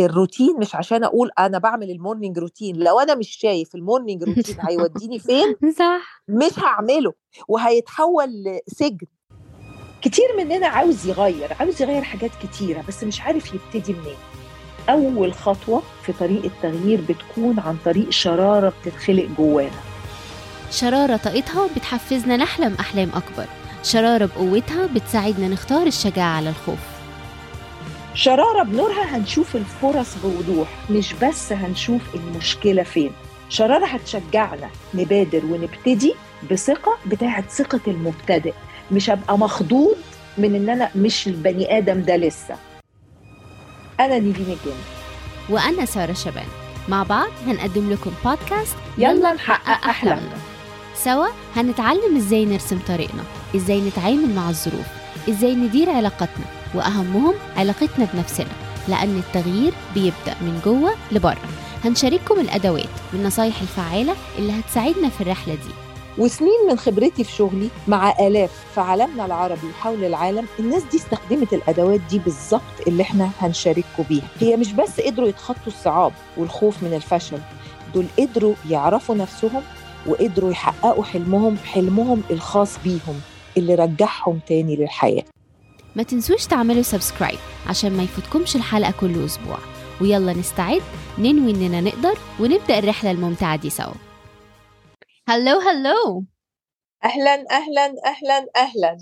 الروتين مش عشان اقول انا بعمل المورنينج روتين، لو انا مش شايف المورنينج روتين هيوديني فين صح مش هعمله، وهيتحول لسجن. كتير مننا عاوز يغير حاجات كتيرة بس مش عارف يبتدي منين. اول خطوة في طريق التغيير بتكون عن طريق شرارة بتتخلق جوانا، شرارة طاقتها بتحفزنا نحلم احلام اكبر، شرارة بقوتها بتساعدنا نختار الشجاعة على الخوف، شرارة بنورها هنشوف الفرص بوضوح مش بس هنشوف المشكلة فين، شرارة هتشجعنا نبادر ونبتدي بثقة بتاعت ثقة المبتدئ، مش هبقى مخضوض من ان انا مش البني آدم ده لسه. انا نيفين الجندي وانا سارة شبانة، مع بعض هنقدم لكم بودكاست يلا نحقق احلامنا. سوا هنتعلم ازاي نرسم طريقنا، ازاي نتعامل مع الظروف، ازاي ندير علاقتنا، وأهمهم علاقتنا بنفسنا، لأن التغيير بيبدأ من جوه لبره. هنشارككم الأدوات والنصايح الفعالة اللي هتساعدنا في الرحلة دي. وسنين من خبرتي في شغلي مع آلاف في عالمنا العربي وحول العالم، الناس دي استخدمت الأدوات دي بالظبط اللي احنا هنشارككم بيها. هي مش بس قدروا يتخطوا الصعاب والخوف من الفشل، دول قدروا يعرفوا نفسهم وقدروا يحققوا حلمهم الخاص بيهم اللي رجعهم تاني للحياة. ما تنسوش تعملوا سبسكرايب عشان ما يفوتكمش الحلقة كل أسبوع، ويلا نستعد ننوي إننا نقدر ونبدأ الرحلة الممتعة دي سوا. هلو أهلا.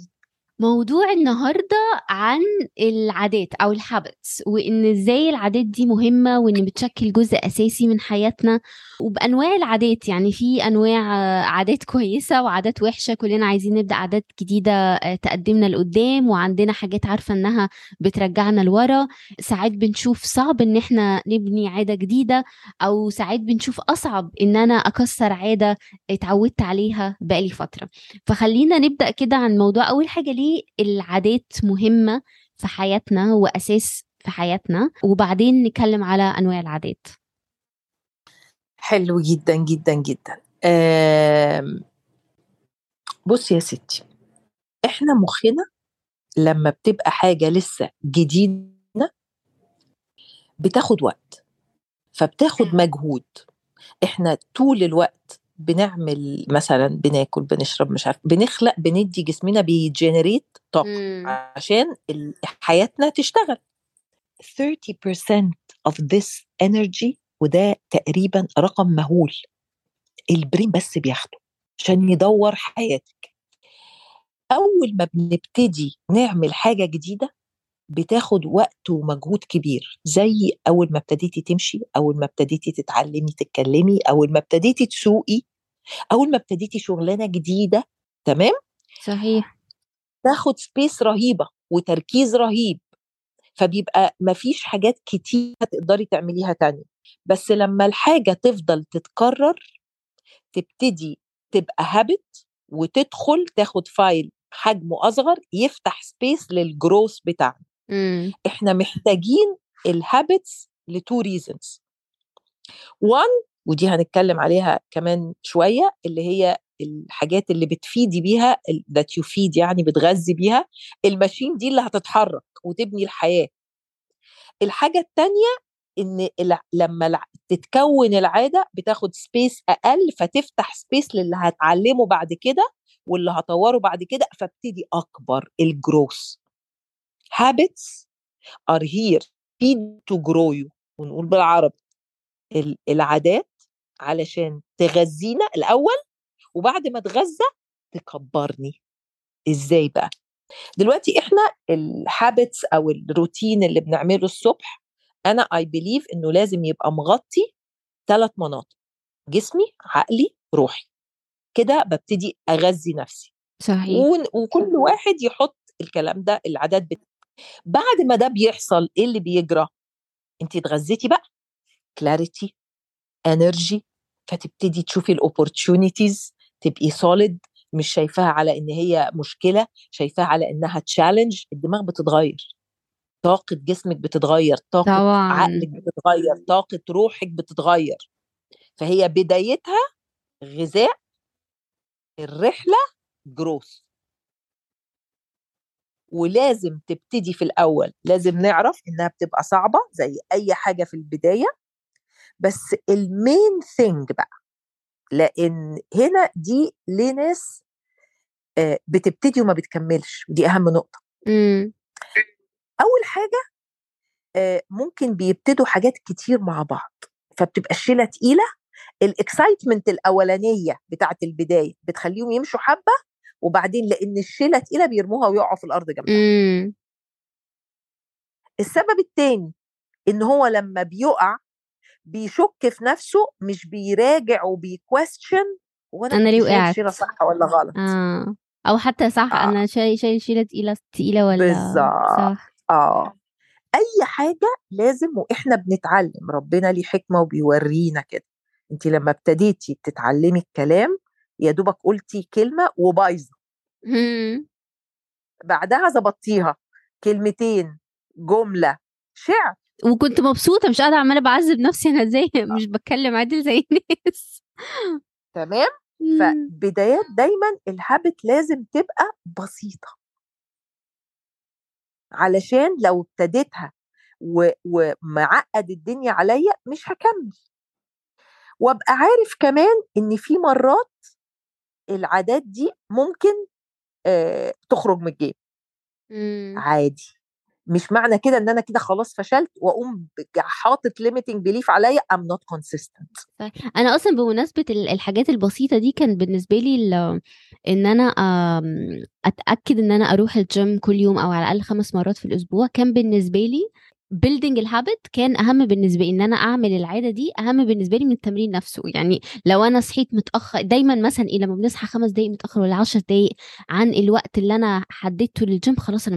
موضوع النهاردة عن العادات أو الهابتس، وإن إزاي العادات دي مهمة وإن بتشكل جزء أساسي من حياتنا، وبأنواع العادات. يعني في أنواع عادات كويسة وعادات وحشة، كلنا عايزين نبدأ عادات جديدة تقدمنا لقدام، وعندنا حاجات عارفة إنها بترجعنا لورا. ساعات بنشوف صعب إن إحنا نبني عادة جديدة، أو ساعات بنشوف أصعب إن أنا أكسر عادة اتعودت عليها بقالي فترة. فخلينا نبدأ كده عن موضوع أول حاجة، العادات مهمة في حياتنا وأساس في حياتنا، وبعدين نتكلم على أنواع العادات. حلو جدا جدا جدا. بص يا ستي، احنا مخنا لما بتبقى حاجة لسه جديدة بتاخد وقت، فبتاخد مجهود. احنا طول الوقت بنعمل، مثلا بناكل، بنشرب، مش عارف، بنخلق، بندي جسمنا بيجنريت طاقة عشان حياتنا تشتغل. 30% of this energy، وده تقريبا رقم مهول، البرين بس بياخده عشان يدور حياتك. أول ما بنبتدي نعمل حاجة جديدة بتاخد وقت ومجهود كبير. زي أول ما ابتديتي تمشي، أول ما ابتديتي تتعلمي تتكلمي، أول ما ابتديتي تسوقي، أول ما ابتديتي شغلانة جديدة، تمام؟ صحيح. تاخد سبيس رهيبة وتركيز رهيب، فبيبقى مفيش حاجات كتير هتقدري تعمليها تاني. بس لما الحاجة تفضل تتكرر تبتدي تبقى هابت، وتدخل تاخد فايل حجمه أصغر يفتح سبيس للجروس بتاعنا. احنا محتاجين الهابتس لتو ريزنز. وان، ودي هنتكلم عليها كمان شوية، اللي هي الحاجات اللي بتفيدي بيها، that you feed، يعني بتغذي بيها الماشين دي اللي هتتحرك وتبني الحياة. الحاجة التانية ان لما تتكون العادة بتاخد سبيس اقل، فتفتح سبيس للي هتعلمه بعد كده واللي هطوره بعد كده، فابتدي اكبر الجروس. habits are here feed to grow you، ونقول بالعربي العادات علشان تغذينا الأول، وبعد ما تغذى تكبرني. إزاي بقى؟ دلوقتي إحنا الhabits أو الروتين اللي بنعمله الصبح، أنا I believe إنه لازم يبقى مغطي 3 مناطق، جسمي، عقلي، روحي. كده ببتدي أغذي نفسي. صحيح. وكل واحد يحط الكلام ده، العادات بعد ما ده بيحصل ايه اللي بيجرى؟ انت اتغذيتي بقى كلاريتي، انرجي، فتبتدي تشوفي الاوبورتيونيتيز، تبقي سوليد، مش شايفاها على ان هي مشكله، شايفاها على انها تشالنج. الدماغ بتتغير، طاقه جسمك بتتغير، طاقه طبعاً. عقلك بتتغير، طاقه روحك بتتغير. فهي بدايتها غذاء، الرحله جروث. ولازم تبتدي في الأول. لازم نعرف إنها بتبقى صعبة زي أي حاجة في البداية، بس المين ثينج بقى، لأن هنا دي لناس بتبتدي وما بتكملش، ودي أهم نقطة. أول حاجة ممكن بيبتدوا حاجات كتير مع بعض، فبتبقى الشيلة تقيلة. الاكسايتمنت الأولانية بتاعت البداية بتخليهم يمشوا حبة، وبعدين لأن الشيلة تقيلة بيرموها ويقعوا في الأرض جنبها. السبب التاني إن هو لما بيقع بيشك في نفسه، مش بيراجع وبيكويستشن أنا ليه وقعت، شيلة صح ولا غلط، أو حتى صح أنا شايل شيلة تقيلة ولا بالظبط صح. أي حاجة لازم، وإحنا بنتعلم ربنا ليه حكمة وبيورينا كده. أنت لما ابتديتي بتتعلمي الكلام يا دوبك قلتي كلمة وبايظة، بعدها زبطتيها كلمتين، جملة، شعر، وكنت مبسوطة مش قاعدة عمالة بعذب نفسي أنا زي مش بتكلم عادل زي الناس. تمام. فبدايات دايما الهابت لازم تبقى بسيطة، علشان لو ابتديتها ومعقد الدنيا عليا مش هكمل. وابقى عارف كمان ان في مرات العادات دي ممكن تخرج من الجيم عادي، مش معنى كده ان انا كده خلاص فشلت واقوم حاطط limiting belief عليا I'm not consistent. انا اصلا بمناسبة الحاجات البسيطة دي كان بالنسبة لي ان انا اتأكد ان انا اروح الجيم كل يوم او على الاقل 5 مرات في الاسبوع، كان بالنسبة لي building الهابت كان أهم بالنسبة إن أنا أعمل العادة دي، أهم بالنسبة لي من التمرين نفسه. يعني لو أنا صحيت متأخر دايما مثلا إيه، لما بنصحى 5 دقايق متأخر ولا 10 دقايق عن الوقت اللي أنا حددته للجيم، خلاص أنا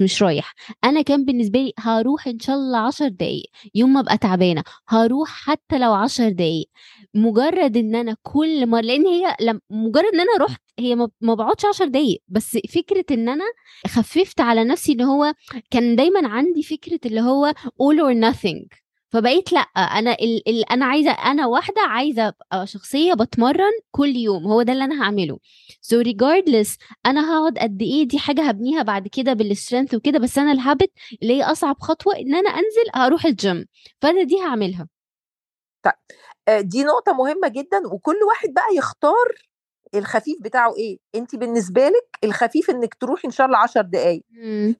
مش رايح. أنا كان بالنسبة لي هروح إن شاء الله 10 دقايق، يوم ما أبقى تعبانة هروح حتى لو 10 دقايق. مجرد إن أنا كل مرة، لأن هي مجرد إن أنا رحت هي ما بقعدش 10 دقايق، بس فكرة إن أنا خففت على نفسي. إن هو كان دايما عندي فكرة اللي هو all or nothing، فبقيت لأ، أنا واحدة عايزة شخصية بتمرن كل يوم، هو ده اللي أنا هعمله. so regardless أنا هقعد قد إيه، دي حاجة هبنيها بعد كده بالstrength وكده، بس أنا الهابت اللي هي أصعب خطوة إن أنا أنزل أروح الجيم، فأنا دي هعملها. طيب دي نقطة مهمة جدا، وكل واحد بقى يختار الخفيف بتاعه ايه. انت بالنسبه لك الخفيف انك تروحي ان شاء الله 10 دقايق،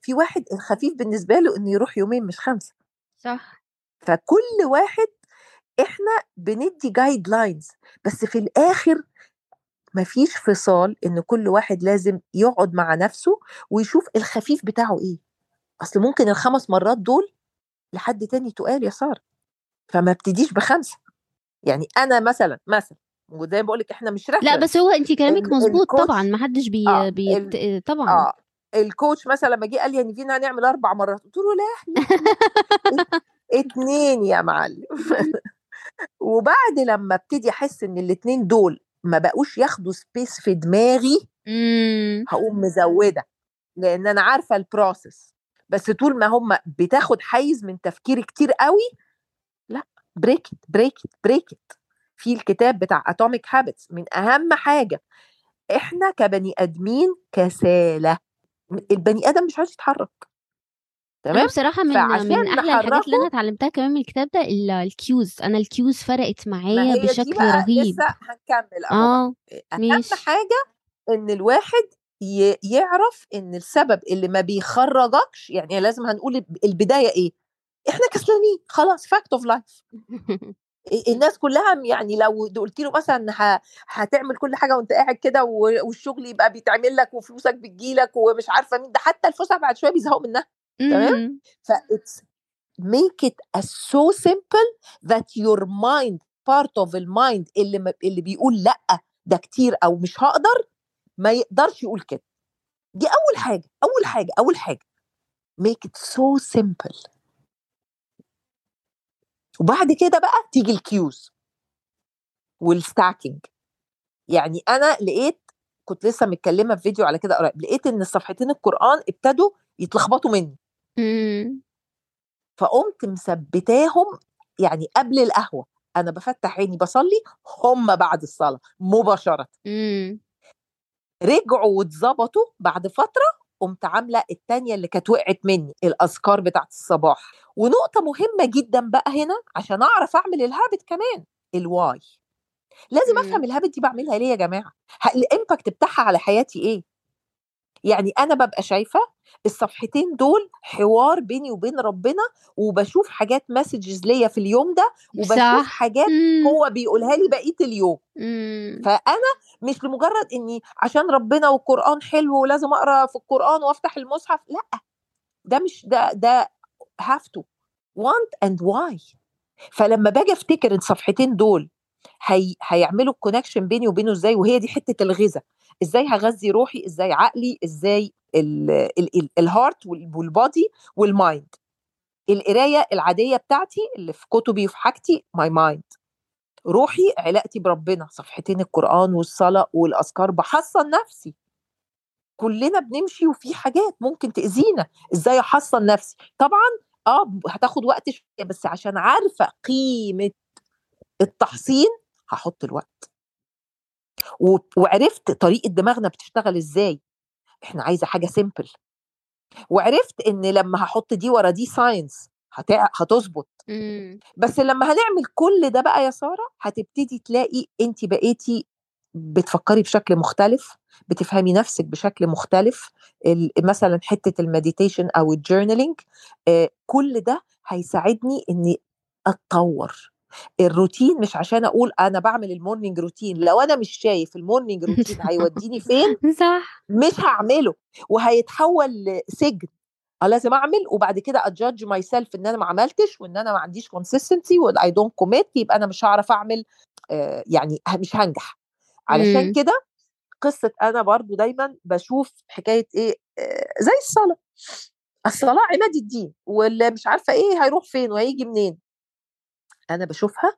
في واحد الخفيف بالنسبه له انه يروح يومين مش 5، صح. فكل واحد احنا بندي جايد لاينز، بس في الاخر مفيش فصال، ان كل واحد لازم يقعد مع نفسه ويشوف الخفيف بتاعه ايه. اصل ممكن ال5 مرات دول لحد تاني تقال يا سارة، فما ابتديش ب5. يعني انا مثلا وده بقولك احنا مش رحلة، لا بس هو انت كلامك مظبوط طبعا، ما حدش طبعا الكوتش مثلا لما جه قال لي يا نيفين هنعمل 4 مرات، قلت له لا 2 يا معلم. وبعد لما ابتدي احس ان 2 دول ما بقوش ياخدوا سبيس في دماغي، هقوم مزوده، لان انا عارفه البروسيس. بس طول ما هم بتاخد حيز من تفكير كتير قوي، لا بريكت. في الكتاب بتاع Atomic Habits من أهم حاجة، إحنا كبني آدمين كسالة، البني آدم مش عايز يتحرك. تمام. بصراحة من أحلى الحاجات اللي أنا اتعلمتها كمان من الكتاب ده الكيوز. أنا الكيوز فرقت معايا بشكل رهيب. لسه هنكمل. أهم حاجة إن الواحد يعرف إن السبب اللي ما بيخرجكش، يعني لازم هنقول البداية إيه، إحنا كسلانين خلاص، fact of life. الناس كلها يعني لو قلت له مثلا هتعمل كل حاجه وانت قاعد كده، والشغل يبقى بيتعمل لك وفلوسك بتجيلك ومش عارفه مين ده، حتى الفسحه بعد شويه بيزهقوا منها. تمام. make it as so simple that your mind part of the mind اللي بيقول لا ده كتير او مش هقدر، ما يقدرش يقول كده. دي اول حاجه make it so simple. وبعد كده بقى تيجي الكيوز والستاكينج. يعني أنا لقيت، كنت لسه متكلمة في فيديو على كده قريب، لقيت إن الصفحتين القرآن ابتدوا يتلخبطوا مني، فقمت مثبتاهم. يعني قبل القهوة أنا بفتح عيني بصلي، هم بعد الصلاة مباشرة رجعوا واتظبطوا بعد فترة، قمت عامله التانية اللي كانت وقعت مني، الاذكار بتاعت الصباح. ونقطه مهمه جدا بقى هنا عشان اعرف اعمل الهابت كمان، الواي. لازم افهم الهابت دي بعملها ليه يا جماعه، الامباكت بتاعها على حياتي ايه. يعني انا ببقى شايفه الصفحتين دول حوار بيني وبين ربنا، وبشوف حاجات مسجز ليا في اليوم ده، وبشوف حاجات هو بيقولها لي بقيه اليوم. فانا مش لمجرد اني عشان ربنا والقران حلو ولازم اقرا في القران وافتح المصحف، لا، ده مش ده have to want and why. فلما باجي افتكر الصفحتين دول هيعملوا الكونكشن بيني وبينه ازاي، وهي دي حته الغذاء، ازاي هغذي روحي، ازاي عقلي، ازاي الهارت والبادي والمايند. القرايه العاديه بتاعتي اللي في كتبي وفي حاجتي، ماي مايند، روحي، علاقتي بربنا، صفحتين القران والصلاه والاذكار. بحصن نفسي، كلنا بنمشي وفي حاجات ممكن تاذينا، ازاي احصن نفسي؟ طبعا هتاخد وقت شويه، بس عشان عارفه قيمه التحصين هحط الوقت، وعرفت طريقة دماغنا بتشتغل ازاي. احنا عايزة حاجة سيمبل، وعرفت ان لما هحط دي ورا دي ساينس هتظبط. بس لما هنعمل كل ده بقى يا سارة، هتبتدي تلاقي انت بقيتي بتفكري بشكل مختلف، بتفهمي نفسك بشكل مختلف، مثلا حتة المديتيشن او الجورنالينج، كل ده هيساعدني اني اتطور. الروتين مش عشان اقول انا بعمل المورنينج روتين، لو انا مش شايف المورنينج روتين هيوديني فين مش هعمله، وهيتحول لسجن. لازم اعمل، وبعد كده ادجادج ماي سيلف ان انا ما عملتش، وان انا ما عنديش كونسيستنسي، واي دونت كوميت، يبقى انا مش هعرف اعمل، يعني مش هنجح. علشان كده قصه انا برضو دايما بشوف حكايه ايه، زي الصلاه عماد الدين، واللي مش عارفه ايه هيروح فين وهيجي منين، أنا بشوفها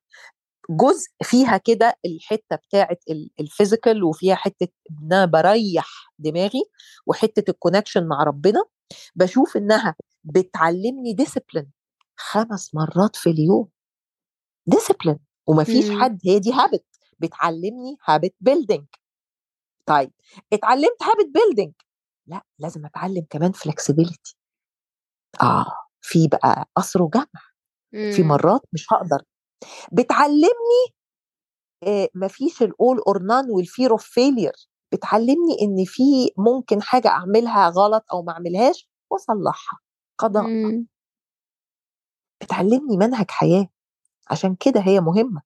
جزء فيها كده الحتة بتاعت الفيزيكال، وفيها حتة إنها بريح دماغي، وحتة الكونكشن مع ربنا. بشوف إنها بتعلمني ديسبلين 5 مرات في اليوم، ديسبلين، ومفيش حد، هي دي هابت، بتعلمني هابت بيلدينج. طيب اتعلمت هابت بيلدينج، لا لازم أتعلم كمان فلكسبيليتي. في بقى قصر وجمع، في مرات مش هقدر. بتعلمني مفيش الأول أور نان والفير أوف فيلير، بتعلمني إن في ممكن حاجة أعملها غلط أو ما أعملهاش وأصلحها، قضاء. بتعلمني منهج حياة، عشان كده هي مهمة.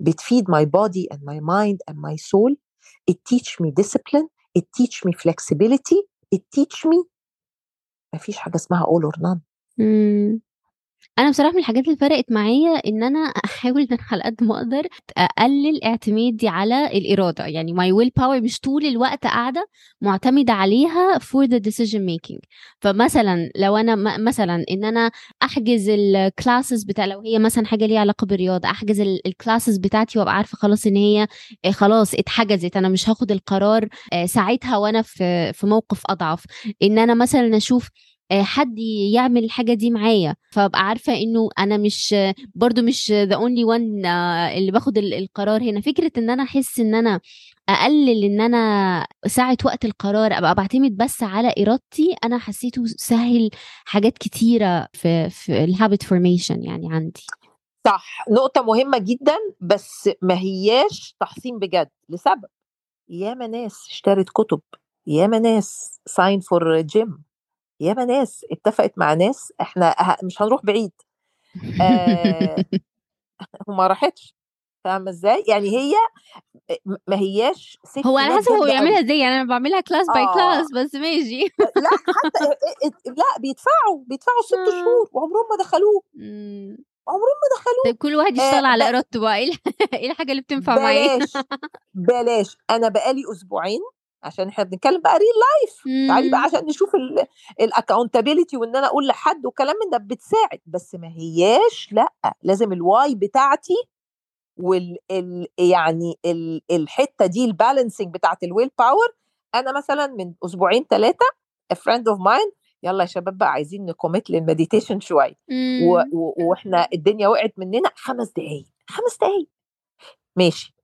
بتفيد my body and my mind and my soul. It teach me discipline. It teach me flexibility. It teach me مفيش حاجة اسمها أول أور نان. انا بصراحه من الحاجات اللي فرقت معايا ان انا احاول ان على قد ما اقدر اقلل اعتمادي على الاراده، يعني ماي ويل باور مش طول الوقت قاعده معتمده عليها فور ذا ديسيجن ميكينج. فمثلا لو انا مثلا ان انا احجز الكلاسز بتاع، لو هي مثلا حاجه ليها علاقه بالرياضه، احجز الكلاسز بتاعتي وابقى عارفه خلاص ان هي خلاص اتحجزت، انا مش هاخد القرار ساعتها وانا في موقف اضعف. ان انا مثلا اشوف حد يعمل الحاجة دي معايا، فبقى عارفة انه انا مش برضو مش the only one اللي باخد القرار هنا. فكرة ان انا احس ان انا اقلل ان انا ساعة وقت القرار ابقى بعتمد بس على ارادتي، انا حسيته سهل حاجات كتيرة في الهابت فورميشن يعني عندي. صح، نقطة مهمة جدا، بس ما هياش تحصين بجد، لسبب ياما ناس اشترت كتب، ياما ناس sign for gym، ياما ناس اتفقت مع ناس. احنا مش هنروح بعيد، وما راحتش، فاهمه ازاي؟ يعني هي ما هياش هو على حسب هو يعملها ازاي، يعني انا بعملها كلاس باي كلاس، بس ماشي. لا حتى لا، بيدفعوا 6 شهور وعمرهم ما دخلوه، طيب كل واحد يشتغل على ارادته بقى، ايه الحاجه اللي بتنفع معايا. بلاش انا بقالي اسبوعين، عشان احنا بنتكلم بقى ريل لايف، تعالي بقى عشان نشوف الاكاونتابيلتي، وان انا اقول لحد وكلام من ده بتساعد، بس ما هياش، لا لازم الواي بتاعتي يعني الحته دي، البالانسنج بتاعت الويل باور. انا مثلا من 2 3 أسابيع فريند اوف ماين، يلا يا شباب بقى عايزين نكوميت للمديتيشن شويه، واحنا الدنيا وقعت مننا 5 دقايق ماشي.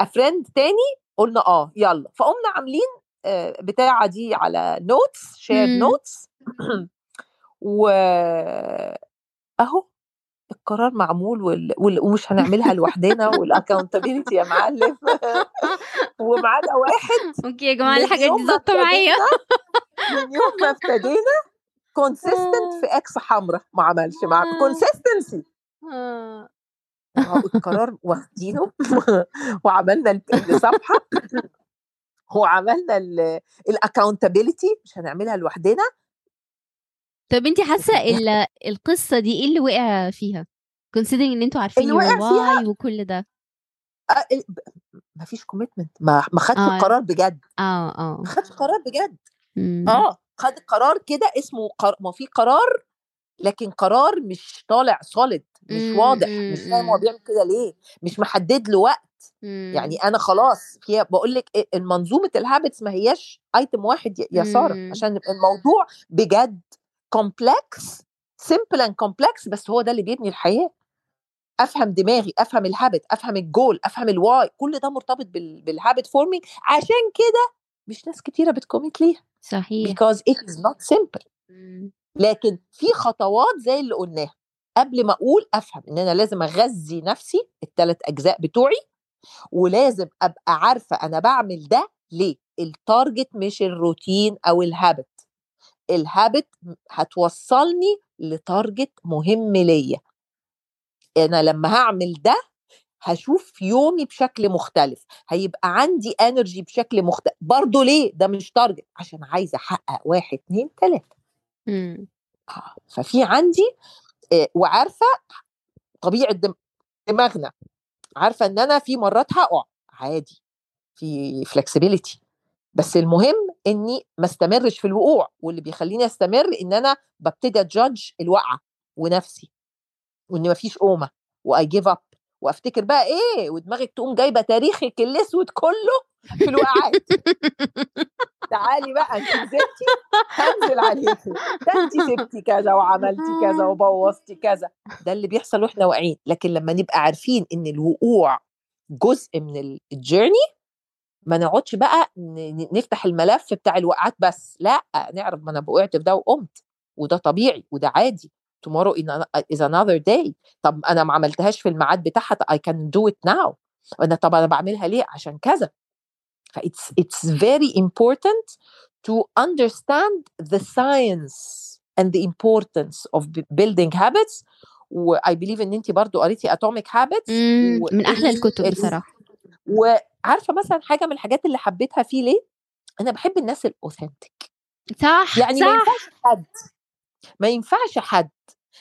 افريند تاني قلنا يلا، فقمنا عاملين بتاعة دي على نوتس، شير نوتس، وأهو القرار معمول ومش هنعملها لوحدنا والاكاونتابيلتي يا معلم ومعانا واحد. اوكي يا جماعه الحاجات دي ظبطت معايا من يوم ما ابتدينا كونسيستنت في اكس حمراء، ما عملش مع كونسيستنسي. القرار واخدينه وعملنا الصفحه وعملنا الاكاونتابيلتي، مش هنعملها لوحدنا. طب انتي حاسه القصه دي ايه اللي وقع فيها؟ كونسيدرينج ان انتوا عارفين واي وكل ده، مفيش كوميتمنت، ما خدش القرار بجد. ما خدش القرار بجد. خد قرار كده اسمه ما في قرار، لكن قرار مش طالع سوليد، مش واضح، مش فاهم هو بيعمل كده ليه، مش محدد له وقت. يعني انا خلاص بقول لك المنظومه الهابتس ما هياش ايتم واحد يا ساره، عشان الموضوع بجد كومبلكس، سيمبل اند كومبلكس، بس هو ده اللي بيبني الحياه. افهم دماغي، افهم الهابت، افهم الجول، افهم الواي، كل ده مرتبط بالهابت فورمينج. عشان كده مش ناس كتيره بتكوميت ليها، صحيح، because it is not simple. لكن في خطوات زي اللي قلناها قبل ما اقول افهم ان انا لازم اغذي نفسي الثلاث اجزاء بتوعي، ولازم ابقى عارفه انا بعمل ده ليه. التارجت مش الروتين او الهابت، الهابت هتوصلني لتارجت مهم ليا. انا لما هعمل ده هشوف يومي بشكل مختلف، هيبقى عندي انرجي بشكل مختلف برضه. ليه ده مش تارجت؟ عشان عايزه احقق 1 2 3. ففي عندي وعارفه طبيعه دماغنا، عارفه ان انا في مرات هقع عادي، في فلكسبيليتي، بس المهم اني ما استمرش في الوقوع. واللي بيخليني استمر ان انا ببتدي اتجادج الوقعه ونفسي، وان مفيش قومه، واي جيف اب، وافتكر بقى ايه، ودماغك تقوم جايبه تاريخك الاسود كله في الوقعات. تعالي بقى انت كذبتي هنزل عليكي، انت سبتي كذا وعملتي كذا وبوظتي كذا. ده اللي بيحصل واحنا واقعين. لكن لما نبقى عارفين ان الوقوع جزء من الجيرني، ما نقعدش بقى نفتح الملف بتاع الوقعات بس، لا، نعرف ما انا وقعت في ده وقمت، وده طبيعي وده عادي. tomorrow is another day. طب انا ما عملتهاش في الميعاد بتاعها، I can do it now. طب انا بعملها ليه؟ عشان كذا. it's very important to understand the science and the importance of building habits. و I believe ان انت برضو قريتي Atomic Habits، من احلى الكتب بصراحه. وعارفه مثلا حاجه من الحاجات اللي حبيتها فيه ليه، انا بحب الناس الاوثنتيك. صح، يعني صح. ما ينفعش حد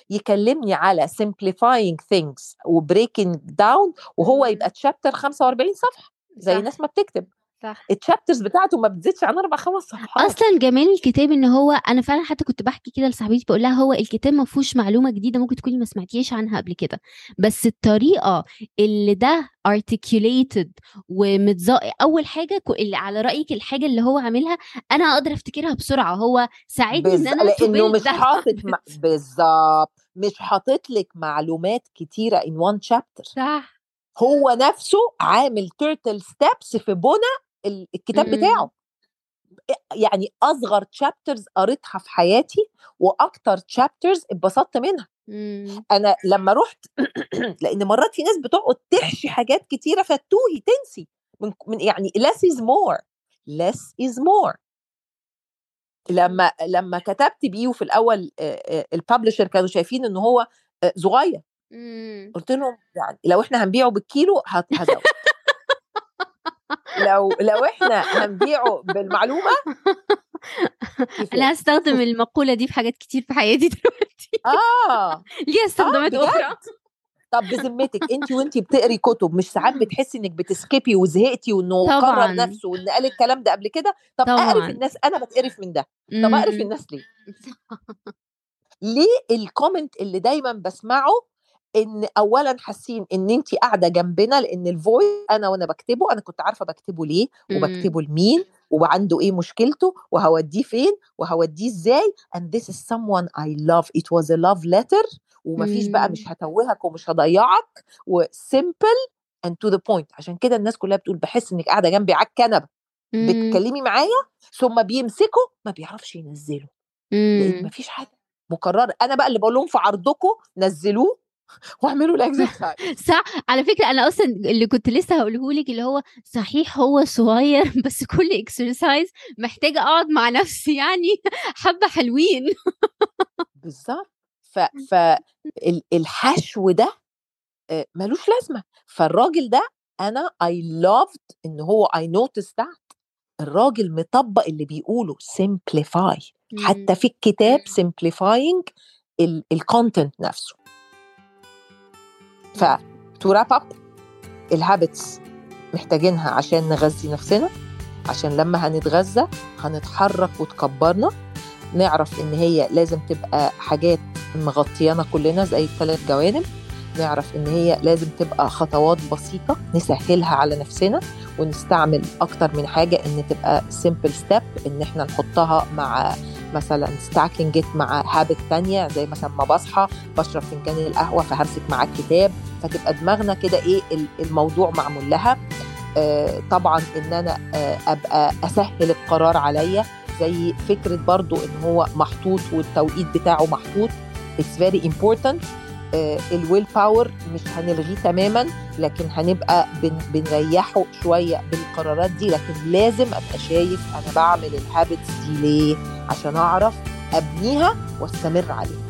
يكلمني على simplifying things و breaking down وهو يبقى تشابتر 45 صفحه زي الناس ما بتكتب. صح، التشابترز بتاعته ما بتزيدش عن 4-5 صفحات. اصلا جمال الكتاب ان هو، انا فعلا حتى كنت بحكي كده لصاحبتي، بقول لها هو الكتاب ما فيهوش معلومه جديده ممكن تكوني ما سمعتيش عنها قبل كده، بس الطريقه اللي ده articulated ومتزق. اول حاجه على رايك الحاجه اللي هو عاملها انا اقدر افتكرها بسرعه، هو ساعدني ان انا لانه مش حاطط بالظبط، مش حاطط لك معلومات كتيره in one chapter. صح، هو نفسه عامل تيرتل ستابس في بنى الكتاب بتاعه. يعني أصغر تشابترز قريتها في حياتي وأكتر تشابترز اتبسطت منها. أنا لما رحت لأن مرات في ناس بتقعد تحشي حاجات كتيرة فتوهي تنسي من يعني less is more. لما كتبت بيه، وفي الأول الببلشر كانوا شايفين إنه هو صغير، قلت لهم يعني لو احنا هنبيعه بالكيلو هزود، لو احنا هنبيعه بالمعلومه. انا هستخدم المقوله دي في حاجات كتير في حياتي دلوقتي. ليه استخدمت اخرى؟ طب بذمتك انت بتقري كتب، مش ساعات بتحسي انك بتسكيبي وزهقتي وانه قرر نفسه وان قال الكلام ده قبل كده؟ طب اقرف الناس، انا بتقرف من ده، طب اقرف الناس ليه؟ ليه الكومنت اللي دايما بسمعه ان اولا حاسين ان انتي قاعده جنبنا، لان الفويس انا بكتبه انا كنت عارفه بكتبه ليه وبكتبه لمين وعنده ايه مشكلته وهوديه فين وهوديه ازاي. and this is someone I love, it was a love letter. ومفيش بقى، مش هتوهك ومش هضيعك، وsimple and to the point. عشان كده الناس كلها بتقول بحس انك قاعده جنبي على الكنبه. بتكلمي معايا ثم بيمسكوا ما بيعرفش ينزله لان مفيش حاجه مكرره. انا بقى اللي بقول لهم في عرضكم نزلوه واعملوا الاكزرسايز. صح. على فكره انا اصلا اللي كنت لسه هقوله لك اللي هو صحيح هو صغير بس كل اكسرسايز محتاجه اقعد مع نفسي يعني حبه حلوين. بالظبط. فالحشو ده ملوش لازمه. فالراجل ده انا I loved ان هو I noticed that الراجل مطبق اللي بيقوله simplify. حتى في الكتاب simplifying الكونتنت نفسه. ف to wrap up الهابتس محتاجينها عشان نغذي نفسنا، عشان لما هنتغذى هنتحرك وتكبرنا. نعرف ان هي لازم تبقى حاجات مغطيانا كلنا زي الثلاث جوانب. نعرف ان هي لازم تبقى خطوات بسيطة نسهلها على نفسنا ونستعمل اكتر من حاجة، ان تبقى simple step ان احنا نحطها مع مثلا stacking it مع habit تانية زي مثلا ما بصحى بشرب فنجان القهوة فهمسك مع الكتاب، فتبقى دماغنا كده ايه الموضوع معمول لها. طبعا ان انا ابقى اسهل القرار عليا زي فكرة برضو ان هو محطوط والتوقيت بتاعه محطوط. it's very important. الويل باور مش هنلغيه تماما لكن هنبقى بنريحه شوية بالقرارات دي. لكن لازم أبقى شايف أنا بعمل الهابتس دي ليه عشان أعرف أبنيها واستمر عليها.